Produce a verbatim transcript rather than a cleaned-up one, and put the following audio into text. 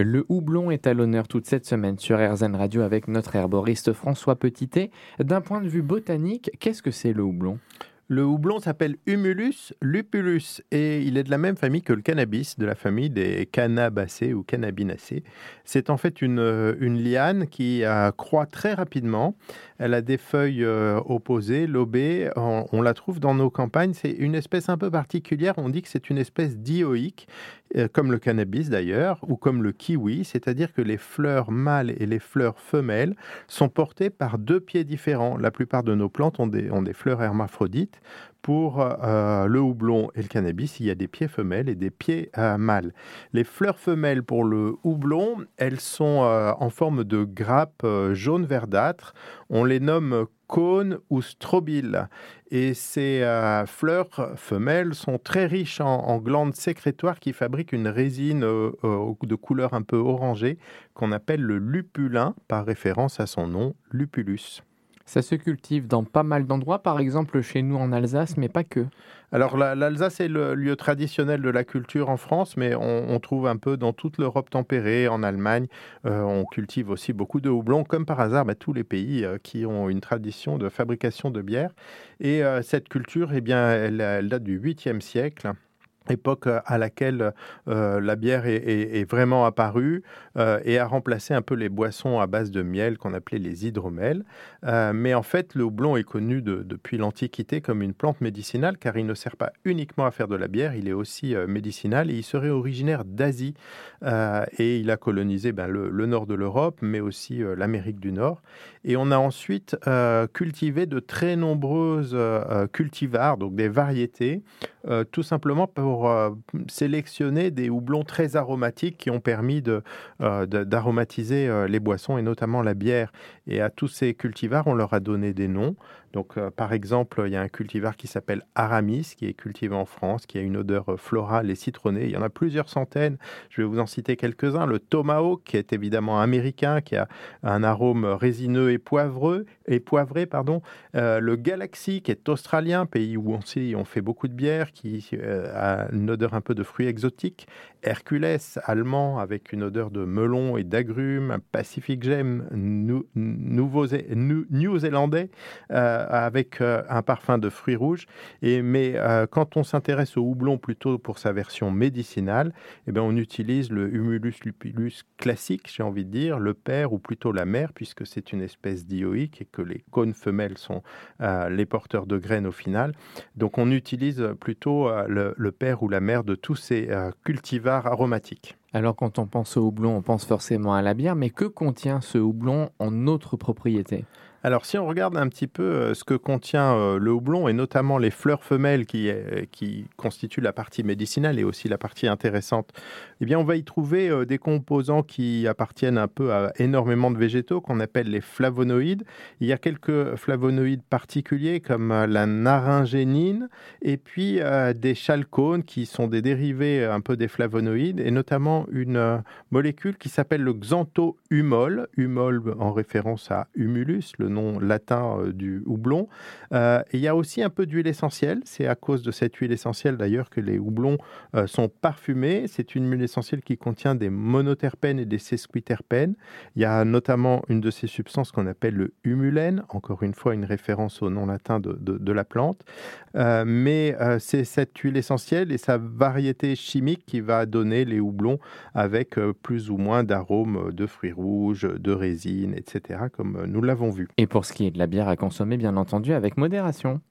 Le houblon est à l'honneur toute cette semaine sur AirZen Radio avec notre herboriste François Petitet. D'un point de vue botanique, qu'est-ce que c'est le houblon ? Le houblon s'appelle Humulus lupulus et il est de la même famille que le cannabis, de la famille des cannabacées ou cannabinacées. C'est en fait une, une liane qui euh, croît très rapidement. Elle a des feuilles euh, opposées, lobées. On, on la trouve dans nos campagnes. C'est une espèce un peu particulière. On dit que c'est une espèce dioïque, comme le cannabis d'ailleurs, ou comme le kiwi, c'est-à-dire que les fleurs mâles et les fleurs femelles sont portées par deux pieds différents. La plupart de nos plantes ont des, ont des fleurs hermaphrodites. Pour euh, le houblon et le cannabis, il y a des pieds femelles et des pieds euh, mâles. Les fleurs femelles pour le houblon, elles sont euh, en forme de grappes euh, jaune verdâtre. On les nomme cônes ou strobiles. Et ces euh, fleurs femelles sont très riches en, en glandes sécrétoires qui fabriquent une résine euh, euh, de couleur un peu orangée qu'on appelle le lupulin, par référence à son nom, lupulus. Ça se cultive dans pas mal d'endroits, par exemple chez nous en Alsace, mais pas que. Alors la, l'Alsace est le lieu traditionnel de la culture en France, mais on, on trouve un peu dans toute l'Europe tempérée, en Allemagne, euh, on cultive aussi beaucoup de houblon, comme par hasard bah, tous les pays euh, qui ont une tradition de fabrication de bière. Et euh, cette culture, eh bien, elle, elle date du huitième siècle. Époque à laquelle euh, la bière est, est, est vraiment apparue euh, et a remplacé un peu les boissons à base de miel qu'on appelait les hydromels. Euh, mais en fait, le houblon est connu de, depuis l'Antiquité comme une plante médicinale car il ne sert pas uniquement à faire de la bière, il est aussi euh, médicinal et il serait originaire d'Asie. Euh, et il a colonisé ben, le, le nord de l'Europe, mais aussi euh, l'Amérique du Nord. Et on a ensuite euh, cultivé de très nombreuses euh, cultivars, donc des variétés, euh, tout simplement pour Pour, euh, sélectionner des houblons très aromatiques qui ont permis de, euh, de, d'aromatiser euh, les boissons et notamment la bière. Et à tous ces cultivars, on leur a donné des noms. Donc, euh, par exemple, il y a un cultivar qui s'appelle Aramis, qui est cultivé en France, qui a une odeur florale et citronnée. Il y en a plusieurs centaines. Je vais vous en citer quelques-uns. Le Tomahawk, qui est évidemment américain, qui a un arôme résineux et poivreux, et poivré, pardon. Euh, le Galaxy, qui est australien, pays où on sait on fait beaucoup de bière, qui euh, a une odeur un peu de fruits exotiques. Hercules, allemand, avec une odeur de melon et d'agrumes. Pacific Gem, nou- nou- new-zélandais. Euh, avec euh, un parfum de fruits rouges. Et, mais euh, quand on s'intéresse au houblon plutôt pour sa version médicinale, eh bien, on utilise le Humulus lupulus classique, j'ai envie de dire, le père ou plutôt la mère, puisque c'est une espèce dioïque et que les cônes femelles sont euh, les porteurs de graines au final. Donc on utilise plutôt euh, le, le père ou la mère de tous ces euh, cultivars aromatiques. Alors quand on pense au houblon, on pense forcément à la bière, mais que contient ce houblon en autres propriétés ? Alors, si on regarde un petit peu ce que contient le houblon, et notamment les fleurs femelles qui, qui constituent la partie médicinale et aussi la partie intéressante, eh bien, on va y trouver des composants qui appartiennent un peu à énormément de végétaux, qu'on appelle les flavonoïdes. Il y a quelques flavonoïdes particuliers, comme la naringénine, et puis euh, des chalcones, qui sont des dérivés un peu des flavonoïdes, et notamment une euh, molécule qui s'appelle le xantho-humol, humol en référence à humulus, le nom latin du houblon. Euh, et il y a aussi un peu d'huile essentielle. C'est à cause de cette huile essentielle d'ailleurs que les houblons euh, sont parfumés. C'est une huile essentielle qui contient des monoterpènes et des sesquiterpènes. Il y a notamment une de ces substances qu'on appelle le humulène, encore une fois une référence au nom latin de, de, de la plante. Euh, mais euh, c'est cette huile essentielle et sa variété chimique qui va donner les houblons avec euh, plus ou moins d'arômes de fruits rouges, de résine, et cetera, comme nous l'avons vu. Et pour ce qui est de la bière à consommer, bien entendu, avec modération.